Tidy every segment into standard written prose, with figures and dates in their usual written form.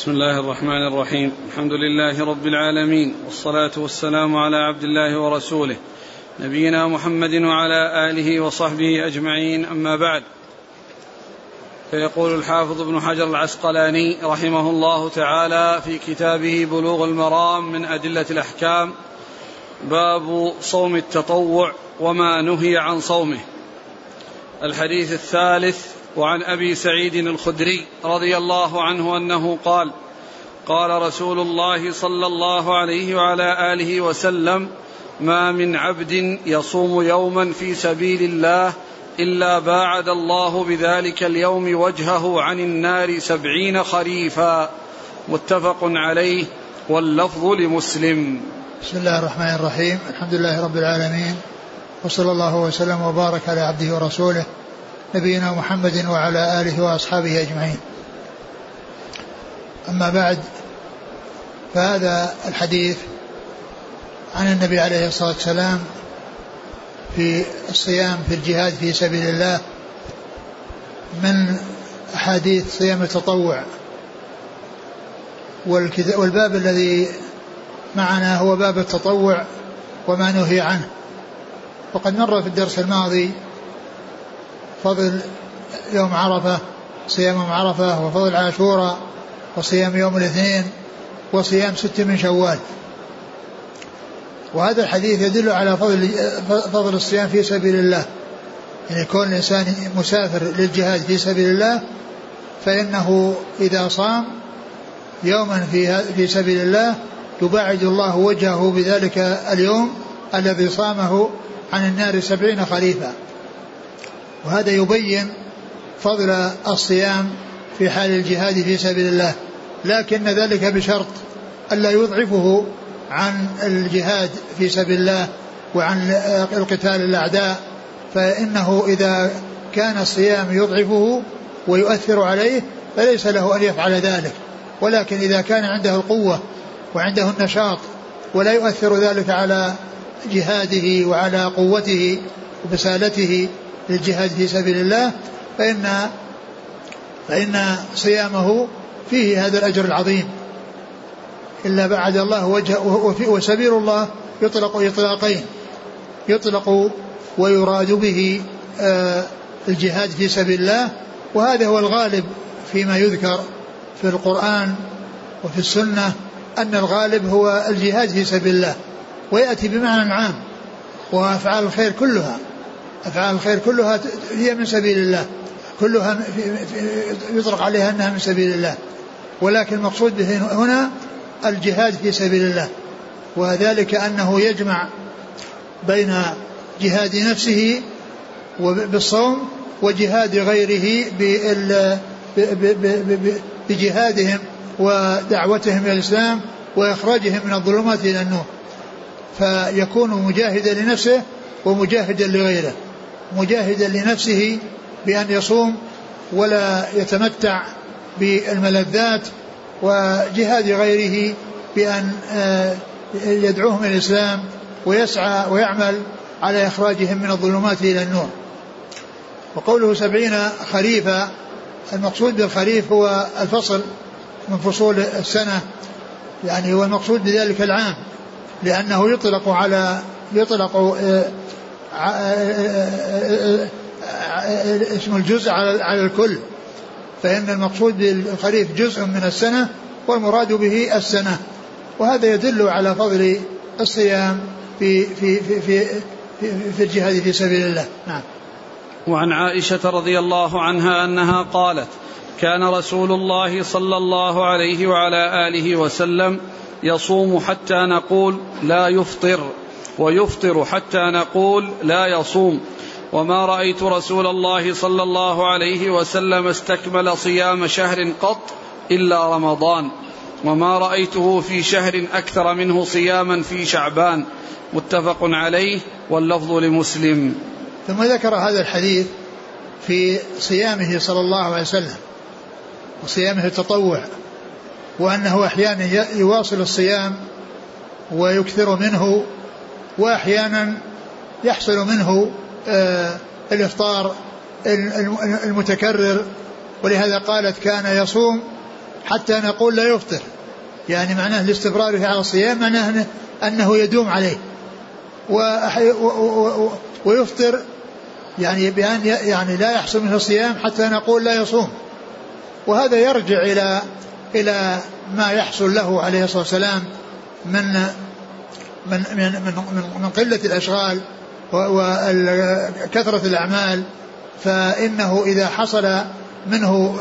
بسم الله الرحمن الرحيم. الحمد لله رب العالمين، والصلاة والسلام على عبد الله ورسوله نبينا محمد وعلى آله وصحبه أجمعين، أما بعد. فيقول الحافظ ابن حجر العسقلاني رحمه الله تعالى في كتابه بلوغ المرام من أدلة الأحكام: باب صوم التطوع وما نهي عن صومه. الحديث الثالث: وعن أبي سعيد الخدري رضي الله عنه أنه قال: قال رسول الله صلى الله عليه وعلى آله وسلم: ما من عبد يصوم يوما في سبيل الله إلا باعد الله بذلك اليوم وجهه عن النار 70 خريفا. متفق عليه، واللفظ لمسلم. بسم الله الرحمن الرحيم. الحمد لله رب العالمين، وصلى الله وسلم وبارك على عبده ورسوله نبينا محمد وعلى آله وأصحابه أجمعين، أما بعد. فهذا الحديث عن النبي عليه الصلاة والسلام في الصيام في الجهاد في سبيل الله من أحاديث صيام التطوع. والباب الذي معنا هو باب التطوع وما نهي عنه، وقد مر في الدرس الماضي فضل يوم عرفة، صيام يوم عرفة، وفضل عاشوراء، وصيام يوم الاثنين، وصيام 6 من شوال. وهذا الحديث يدل على فضل الصيام في سبيل الله، يعني كون الإنسان مسافر للجهاد في سبيل الله فإنه إذا صام يوما في سبيل الله يباعد الله وجهه بذلك اليوم الذي صامه عن النار 70 خريفا. وهذا يبين فضل الصيام في حال الجهاد في سبيل الله، لكن ذلك بشرط ألا يضعفه عن الجهاد في سبيل الله وعن القتال الأعداء، فإنه إذا كان الصيام يضعفه ويؤثر عليه فليس له أن يفعل ذلك، ولكن إذا كان عنده القوة وعنده النشاط ولا يؤثر ذلك على جهاده وعلى قوته وبسالته للجهاد في سبيل الله فإن صيامه فيه هذا الأجر العظيم. إلا بعد الله وجهه، وسبيل الله يطلق إطلاقين، يطلق ويراد به الجهاد في سبيل الله، وهذا هو الغالب فيما يذكر في القرآن وفي السنة، أن الغالب هو الجهاد في سبيل الله، ويأتي بمعنى عام، وأفعال الخير كلها، أفعال الخير كلها هي من سبيل الله، كلها يطلق عليها أنها من سبيل الله، ولكن المقصود به هنا الجهاد في سبيل الله، وذلك أنه يجمع بين جهاد نفسه بالصوم وجهاد غيره بجهادهم ودعوتهم إلى الإسلام وإخراجهم من الظلمات إلى النور، فيكون مجاهدا لنفسه ومجاهدا لغيره، مجاهدا لنفسه بأن يصوم ولا يتمتع بالملذات، وجهاد غيره بأن يدعوهم إلى الإسلام ويسعى ويعمل على إخراجهم من الظلمات إلى النور. وقوله 70 خريفا، المقصود بالخريف هو الفصل من فصول السنة، يعني هو المقصود بذلك العام، لأنه يطلق اسم الجزء على الكل، فإن المقصود بالخريف جزء من السنة والمراد به السنة، وهذا يدل على فضل الصيام في في في في في الجهاد في سبيل الله. نعم. وعن عائشة رضي الله عنها أنها قالت: كان رسول الله صلى الله عليه وعلى آله وسلم يصوم حتى نقول لا يفطر، ويفطر حتى نقول لا يصوم، وما رأيت رسول الله صلى الله عليه وسلم استكمل صيام شهر قط إلا رمضان، وما رأيته في شهر أكثر منه صياما في شعبان. متفق عليه، واللفظ لمسلم. ثم ذكر هذا الحديث في صيامه صلى الله عليه وسلم وصيامه التطوع، وأنه أحيانا يواصل الصيام ويكثر منه، وأحيانا يحصل منه الإفطار المتكرر، ولهذا قالت: كان يصوم حتى نقول لا يفطر, يعني معناه الاستمرار على الصيام معناه أنه يدوم عليه ويفطر, يعني بأن يعني لا يحصل منه الصيام حتى نقول لا يصوم, وهذا يرجع إلى ما يحصل له عليه الصلاة والسلام من من من من, من قلة الأشغال وكثرة الأعمال, فإنه إذا حصل منه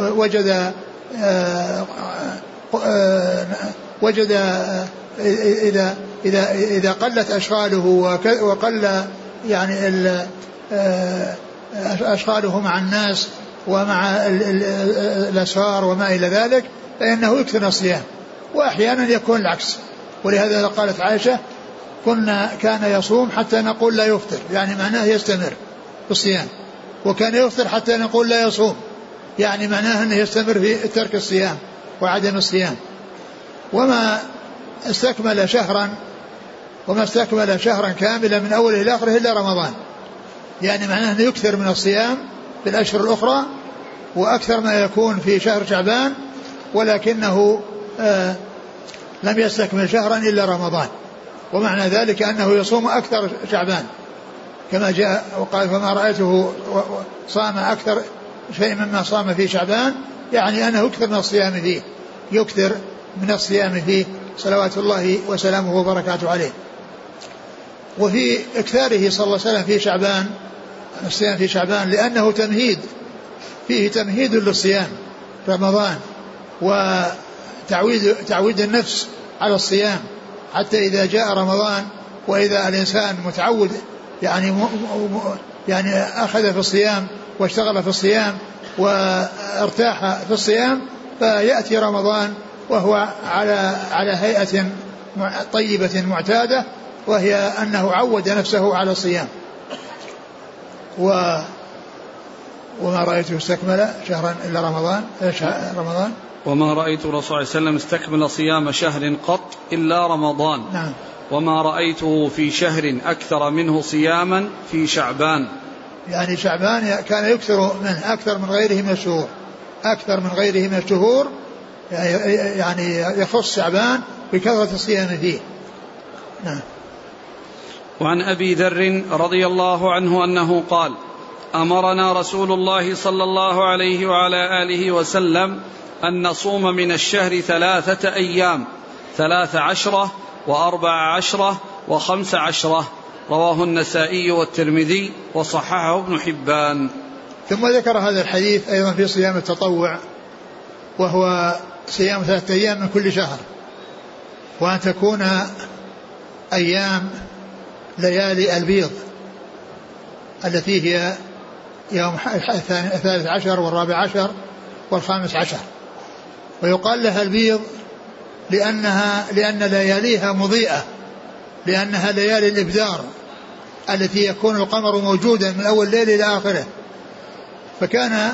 وجد إذا قلت أشغاله وقل يعني أشغاله مع الناس ومع الأسفار وما إلى ذلك فإنه يكثر الصيام, وأحيانا يكون العكس. ولهذا قالت عائشة كان يصوم حتى نقول لا يفطر, يعني معناه يستمر بالصيام, وكان يفطر حتى نقول لا يصوم, يعني معناه أنه يستمر في ترك الصيام وعدم الصيام. وما استكمل شهرا كاملا من أوله إلى آخره إلا رمضان, يعني معناه أنه يكثر من الصيام في الأشهر الأخرى وأكثر ما يكون في شهر شعبان, ولكنه لم يستكمل شهرا إلا رمضان, ومعنى ذلك أنه يصوم أكثر شعبان كما جاء وقال فما رأيته صام أكثر شيء مما صام في شعبان, يعني أنه يكثر من الصيام فيه صلوات الله وسلامه وبركاته عليه. وفي إكثاره صلى الله عليه وسلم في شعبان الصيام في شعبان لأنه تمهيد, فيه تمهيد للصيام رمضان وتعويد النفس على الصيام, حتى إذا جاء رمضان وإذا الإنسان متعود يعني أخذ في الصيام واشتغل في الصيام وارتاح في الصيام فيأتي رمضان وهو على هيئة طيبة معتادة, وهي أنه عود نفسه على الصيام. وما رأيته استكمل شهرا إلا رمضان وما رأيت رسول الله صلى الله عليه وسلم استكمل صيام شهر قط إلا رمضان. نعم. وما رأيته في شهر أكثر منه صياما في شعبان, يعني شعبان كان يكثر منه أكثر من غيره من الشهور, يعني يخص شعبان بكثرة الصيام فيه. نعم. وعن أبي ذر رضي الله عنه أنه قال أمرنا رسول الله صلى الله عليه وعلى آله وسلم أن نصوم من الشهر 3 أيام, 13 و14 و15, رواه النسائي والترمذي وصححه ابن حبان. ثم ذكر هذا الحديث أيضا في صيام التطوع, وهو صيام 3 أيام من كل شهر, وأن تكون أيام ليالي البيض التي هي يوم 13 و14 و15, ويقال لها البيض لأن لياليها مضيئة, لأنها ليالي الإبدار التي يكون القمر موجودا من أول ليل إلى آخره. فكان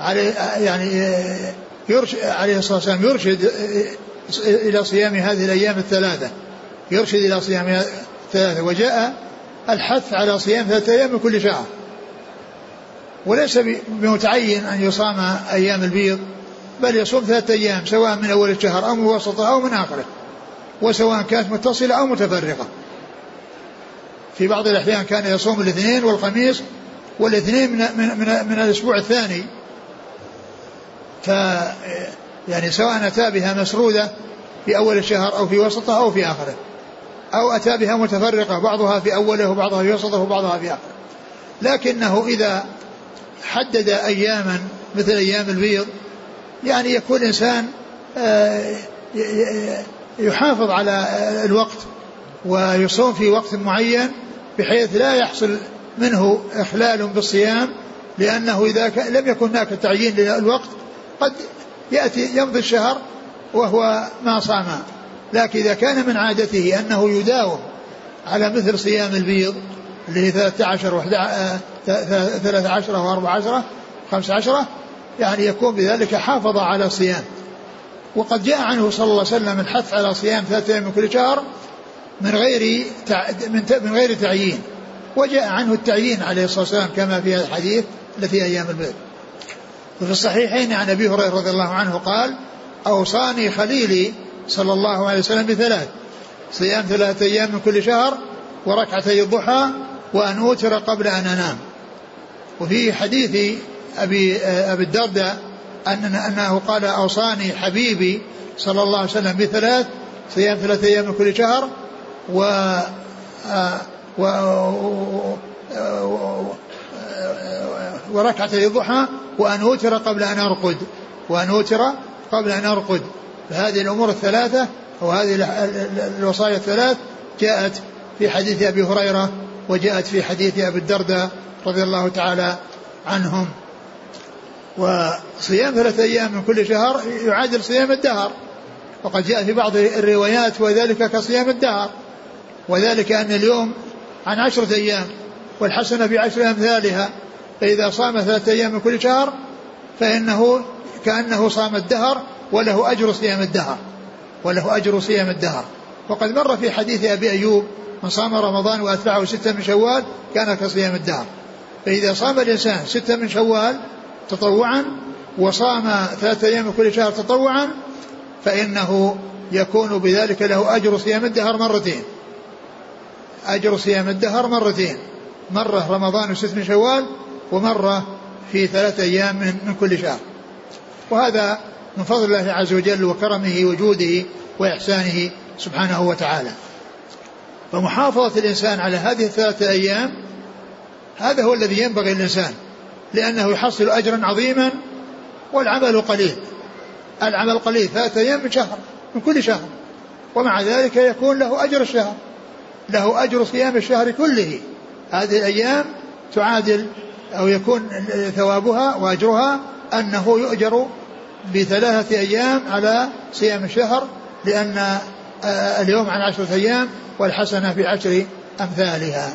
عليه الصلاة والسلام يرشد إلى صيام هذه الأيام 3, يرشد إلى صيام 3, وجاء الحث على صيام 3 أيام من كل شهر. وليس بمتعين أن يصام أيام البيض, بل يصوم 3 أيام سواء من أول الشهر أو من وسطه أو من آخره, وسواء كانت متصلة أو متفرقة. في بعض الأحيان كان يصوم الاثنين والخميس, والاثنين من الأسبوع الثاني, يعني سواء أتى بها مسرودة في أول الشهر أو في وسطه أو في آخره, أو أتى بها متفرقة بعضها في أوله وبعضها في وسطه وبعضها في آخره. لكنه إذا حدد أياما مثل أيام البيض يعني يكون إنسان يحافظ على الوقت ويصوم في وقت معين بحيث لا يحصل منه إخلال بالصيام, لأنه إذا لم يكن هناك تعيين للوقت قد يمضي الشهر وهو ما صام. لكن إذا كان من عادته أنه يداوم على مثل صيام البيض اللي هي 13 و14 و15, يعني يكون بذلك حافظ على صيام. وقد جاء عنه صلى الله عليه وسلم الحث على صيام 3 أيام من كل شهر من غير تعيين, وجاء عنه التعيين عليه الصلاة والسلام كما في هذا الحديث التي أيام البيض. وفي الصحيحين عن أبي هريرة رضي الله عنه قال أوصاني خليلي صلى الله عليه وسلم بثلاث: صيام 3 أيام من كل شهر، وركعتي الضحى، وأن أوتر قبل أن أنام. وفي حديث أبي الدرداء أنه قال: أوصاني حبيبي صلى الله عليه وسلم بثلاث: صيام 3 أيام من كل شهر، وركعتي الضحى، وأن أوتر قبل أن أرقد، فهذه الأمور الثلاثة أو هذه الوصايا الثلاث جاءت في حديث أبي هريرة، وجاءت في حديث أبي الدرداء رضي الله تعالى عنهم. وصيام 3 أيام من كل شهر يعادل صيام الدهر، وقد جاء في بعض الروايات: وذلك كصيام الدهر، وذلك أن اليوم عن 10 أيام والحسنة ب10 أمثالها، فإذا صام 3 أيام من كل شهر فإنه كأنه صام الدهر، وله أجر صيام الدهر، وقد مر في حديث أبي أيوب: من صام رمضان وأتبعه 6 من شوال كان كصيام الدهر. فإذا صام الإنسان 6 من شوال تطوعا، وصام 3 أيام كل شهر تطوعا، فإنه يكون بذلك له أجر صيام الدهر مرتين، مرة رمضان و6 من شوال، ومرة في 3 أيام من كل شهر. وهذا من فضل الله عز وجل وكرمه وجوده وإحسانه سبحانه وتعالى. فمحافظة الإنسان على هذه ال3 أيام هذا هو الذي ينبغي للإنسان، لأنه يحصل أجرا عظيما، والعمل قليل، 3 أيام من شهر، من كل شهر، ومع ذلك يكون له أجر الشهر، له أجر صيام الشهر كله. هذه الأيام تعادل أو يكون ثوابها وأجرها أنه يؤجر ب3 أيام على صيام الشهر، لأن اليوم عن 10 أيام والحسنة ب10 أمثالها.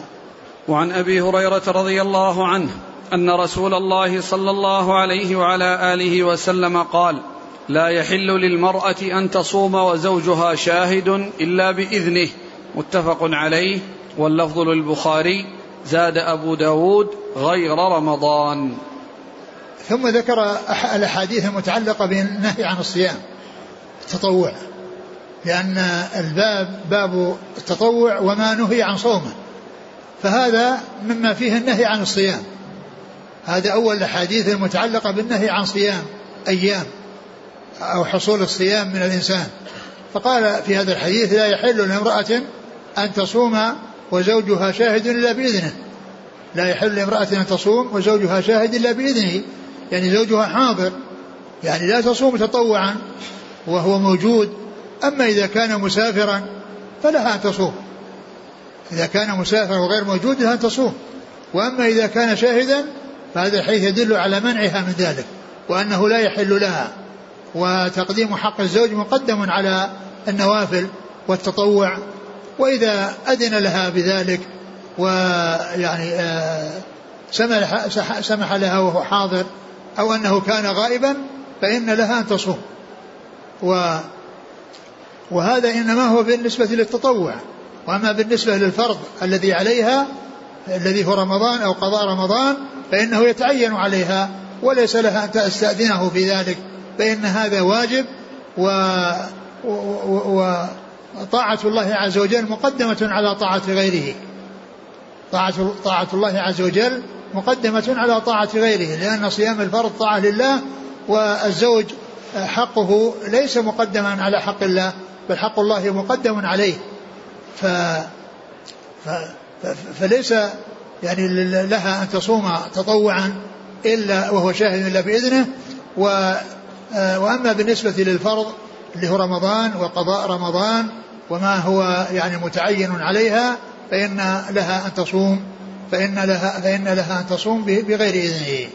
وعن أبي هريرة رضي الله عنه أن رسول الله صلى الله عليه وعلى آله وسلم قال: لا يحل للمرأة أن تصوم وزوجها شاهد إلا بإذنه. متفق عليه، واللفظ للبخاري، زاد أبو داود: غير رمضان. ثم ذكر الأحاديث المتعلقة بالنهي عن الصيام التطوع، لأن الباب باب التطوع وما نهي عن صومه، فهذا مما فيه النهي عن الصيام. هذا أول الأحاديث المتعلقة بالنهي عن صيام أيام أو حصول الصيام من الإنسان. فقال في هذا الحديث: لا يحل لامرأة أن تصوم وزوجها شاهد إلا بإذنه. لا يحل لامرأة أن تصوم وزوجها شاهد إلا بإذنه، يعني زوجها حاضر، يعني لا تصوم تطوعا وهو موجود. أما إذا كان مسافرا فلها أن تصوم، إذا كان مسافرا وغير موجود لها أن تصوم. وأما إذا كان شاهدا فهذا حيث يدل على منعها من ذلك، وأنه لا يحل لها. وتقديم حق الزوج مقدم على النوافل والتطوع، وإذا أذن لها بذلك ويعني سمح لها وهو حاضر أو أنه كان غائبا فإن لها أن تصوم. وهذا إنما هو بالنسبة للتطوع. وأما بالنسبة للفرض الذي عليها الذي هو رمضان أو قضاء رمضان فإنه يتعين عليها، وليس لها أن تستأذنه في ذلك، فإن هذا واجب، وطاعة الله عز وجل مقدمة على طاعة غيره، طاعة الله عز وجل مقدمة على طاعة غيره، لأن صيام الفرض طاعة لله، والزوج حقه ليس مقدما على حق الله، بل حق الله مقدم عليه. فليس يعني لها أن تصوم تطوعا إلا وهو شاهد إلا بإذنه. وأما بالنسبة للفرض اللي هو رمضان وقضاء رمضان وما هو يعني متعين عليها فإن لها أن تصوم، فإن لها أن تصوم بغير إذنه.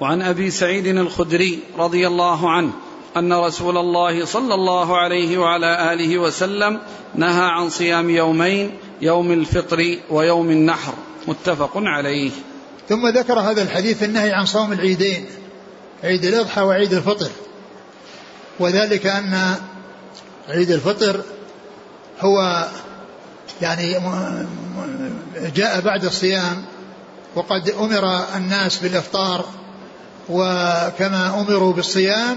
وعن أبي سعيد الخدري رضي الله عنه أن رسول الله صلى الله عليه وعلى آله وسلم نهى عن صيام يومين: يوم الفطر ويوم النحر. متفق عليه. ثم ذكر هذا الحديث النهي عن صوم العيدين، عيد الأضحى وعيد الفطر، وذلك أن عيد الفطر هو يعني جاء بعد الصيام، وقد أمر الناس بالإفطار وكما أمروا بالصيام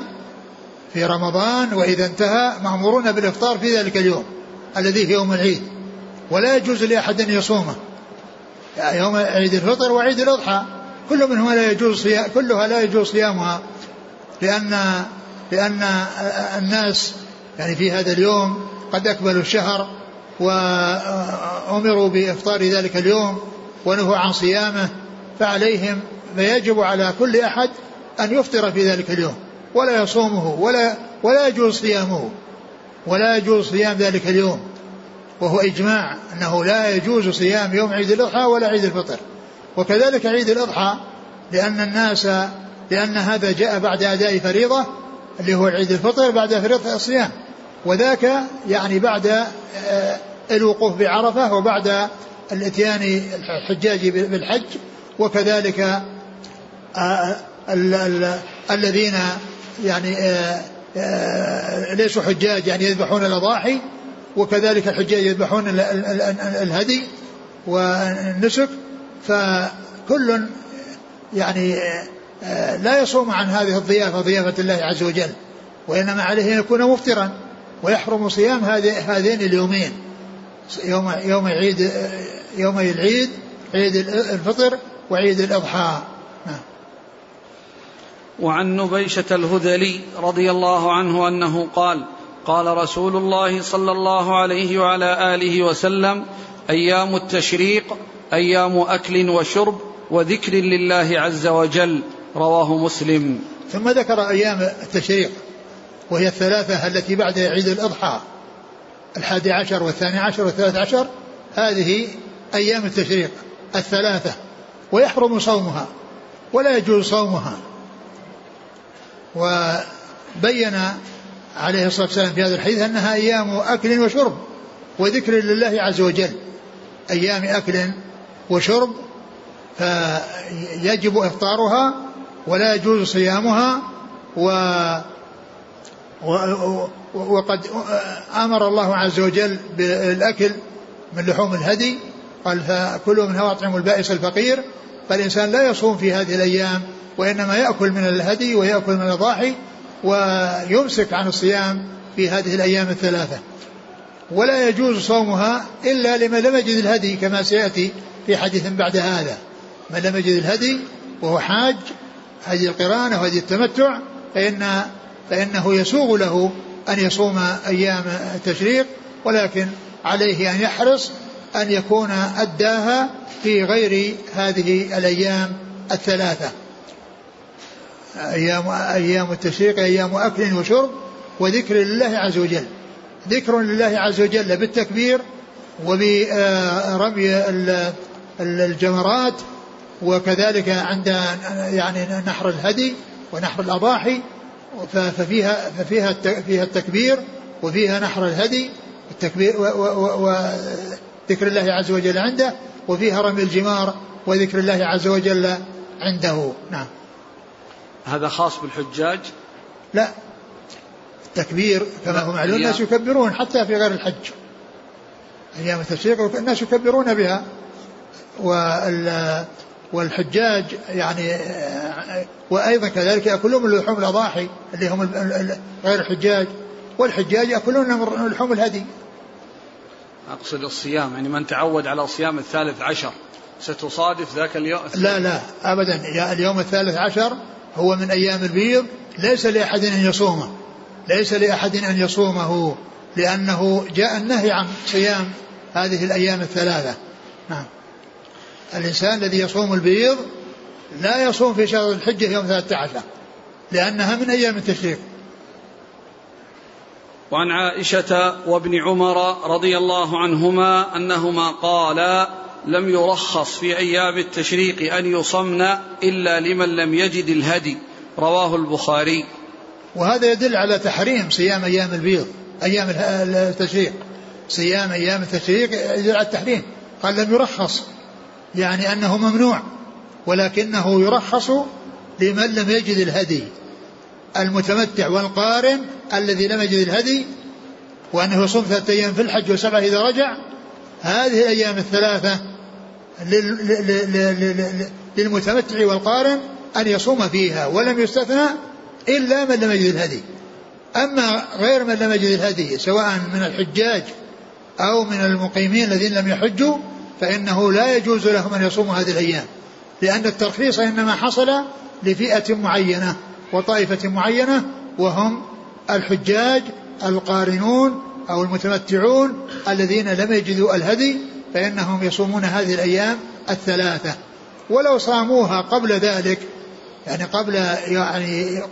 في رمضان وإذا انتهى مأمورون بالإفطار في ذلك اليوم الذي في يوم العيد, ولا يجوز لأحد أن يصومه, يوم عيد الفطر وعيد الأضحى كل منهما لا يجوز, كلها لا يجوز صيامها, لأن الناس يعني في هذا اليوم قد أكملوا الشهر وأمروا بإفطار ذلك اليوم ونهوا عن صيامه, فعليهم فيجب على كل أحد أن يفطر في ذلك اليوم ولا يصومه ولا يجوز صيامه, ولا يجوز صيام ذلك اليوم, وهو إجماع أنه لا يجوز صيام يوم عيد الأضحى ولا عيد الفطر, وكذلك عيد الأضحى لأن هذا جاء بعد أداء فريضة اللي هو عيد الفطر بعد فريضة الصيام, وذاك يعني بعد الوقوف بعرفة وبعد الاتيان الحجاج بالحج, وكذلك الذين يعني ليسوا حجاج يعني يذبحون الأضاحي, وكذلك الحجاج يذبحون الهدي والنسك, فكل يعني لا يصوم عن هذه الضيافة ضيافة الله عز وجل, وإنما عليه أن يكون مفطرا, ويحرم صيام هذين اليومين, يومي العيد, عيد الفطر وعيد الأضحى. وعن نبيشة الهذلي رضي الله عنه أنه قال: قال رسول الله صلى الله عليه وعلى آله وسلم: أيام التشريق أيام أكل وشرب وذكر لله عز وجل. رواه مسلم. ثم ذكر أيام التشريق وهي الثلاثة التي بعد عيد الأضحى, 11 و12 و13, هذه أيام التشريق الثلاثة, ويحرم صومها ولا يجوز صومها. وبين عليه الصلاة والسلام في هذا الحديث أنها أيام أكل وشرب وذكر لله عز وجل, أيام أكل وشرب, فيجب إفطارها ولا يجوز صيامها. وقد أمر الله عز وجل بالأكل من لحوم الهدي, قال: فكلوا منها وأطعموا البائس الفقير. فالإنسان لا يصوم في هذه الأيام, وإنما يأكل من الهدي ويأكل من الأضاحي ويمسك عن الصيام في هذه الأيام الثلاثة, ولا يجوز صومها إلا لمن لم يجد الهدي, كما سيأتي في حديث بعد هذا. من لم يجد الهدي وهو حاج, هدي القران وهدي التمتع, فإنه يسوغ له أن يصوم أيام التشريق, ولكن عليه أن يحرص أن يكون أداها في غير هذه الأيام الثلاثة. أيام التشريق أيام أكل وشرب وذكر لله عز وجل, ذكر لله عز وجل بالتكبير وبرمي الجمرات, وكذلك عند يعني نحر الهدي ونحر الأضاحي, ففيها التكبير وفيها نحر الهدي التكبير وذكر الله عز وجل عنده, وفيها رمي الجمار وذكر الله عز وجل عنده. نعم. هذا خاص بالحجاج؟ لا, التكبير كما هو معلوم الناس يكبرون حتى في غير الحج, أيام التشريق الناس يكبرون بها, والحجاج يعني, وأيضا كذلك يأكلون من لحوم الأضاحي اللي هم غير الحجاج, والحجاج يأكلون من لحوم الهدي. أقصد الصيام, يعني من تعود على صيام 13 ستصادف ذاك اليوم؟ لا أبدا, اليوم 13 هو من أيام البيض, ليس لأحد أن يصومه لأنه جاء النهي عن صيام هذه الأيام الثلاثة. نعم. الإنسان الذي يصوم البيض لا يصوم في شهر الحجة يوم 13 لأنها من أيام التشريق. وعن عائشة وابن عمر رضي الله عنهما أنهما قالا: لم يرخص في أيام التشريق أن يصمن إلا لمن لم يجد الهدي. رواه البخاري. وهذا يدل على تحريم صيام أيام البيض, أيام التشريق, صيام أيام التشريق يدل على التحريم. قال لم يرخص يعني أنه ممنوع, ولكنه يرخص لمن لم يجد الهدي, المتمتع والقارن الذي لم يجد الهدي, وأنه يصوم 3 أيام في الحج و7 إذا رجع. هذه الأيام الثلاثة للمتمتع والقارن أن يصوم فيها, ولم يستثنى إلا من لم يجد الهدي. أما غير من لم يجد الهدي سواء من الحجاج أو من المقيمين الذين لم يحجوا فإنه لا يجوز لهم أن يصوموا هذه الأيام, لأن الترخيص إنما حصل لفئة معينة وطائفة معينة, وهم الحجاج القارنون أو المتمتعون الذين لم يجدوا الهدي, فإنهم يصومون هذه الأيام الثلاثة. ولو صاموها قبل ذلك يعني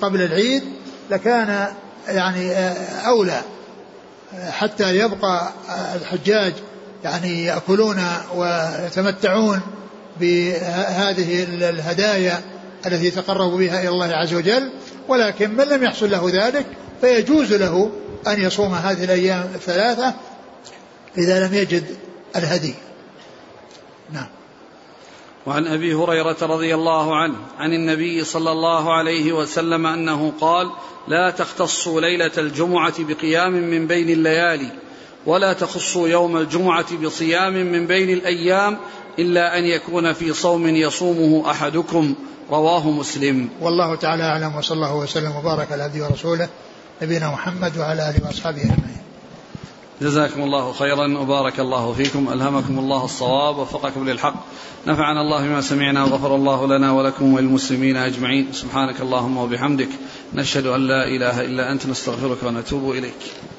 قبل العيد لكان يعني أولى, حتى يبقى الحجاج يعني يأكلون ويتمتعون بهذه الهدايا التي تقربوا بها إلى الله عز وجل. ولكن من لم يحصل له ذلك فيجوز له أن يصوم هذه الأيام الثلاثة إذا لم يجد الهدي. نعم. وعن أبي هريرة رضي الله عنه عن النبي صلى الله عليه وسلم أنه قال: لا تختصوا ليلة الجمعة بقيام من بين الليالي, ولا تخصوا يوم الجمعة بصيام من بين الأيام, إلا أن يكون في صوم يصومه أحدكم. رواه مسلم. والله تعالى أعلم, وصلى الله وسلم وبارك على عبده ورسوله نبينا محمد وعلى آله وأصحابه أجمعين. جزاكم الله خيرا وبارك الله فيكم, ألهمكم الله الصواب ووفقكم للحق, نفعنا الله بما سمعنا وغفر الله لنا ولكم وللمسلمين أجمعين. سبحانك اللهم وبحمدك, نشهد أن لا إله إلا أنت, نستغفرك ونتوب إليك.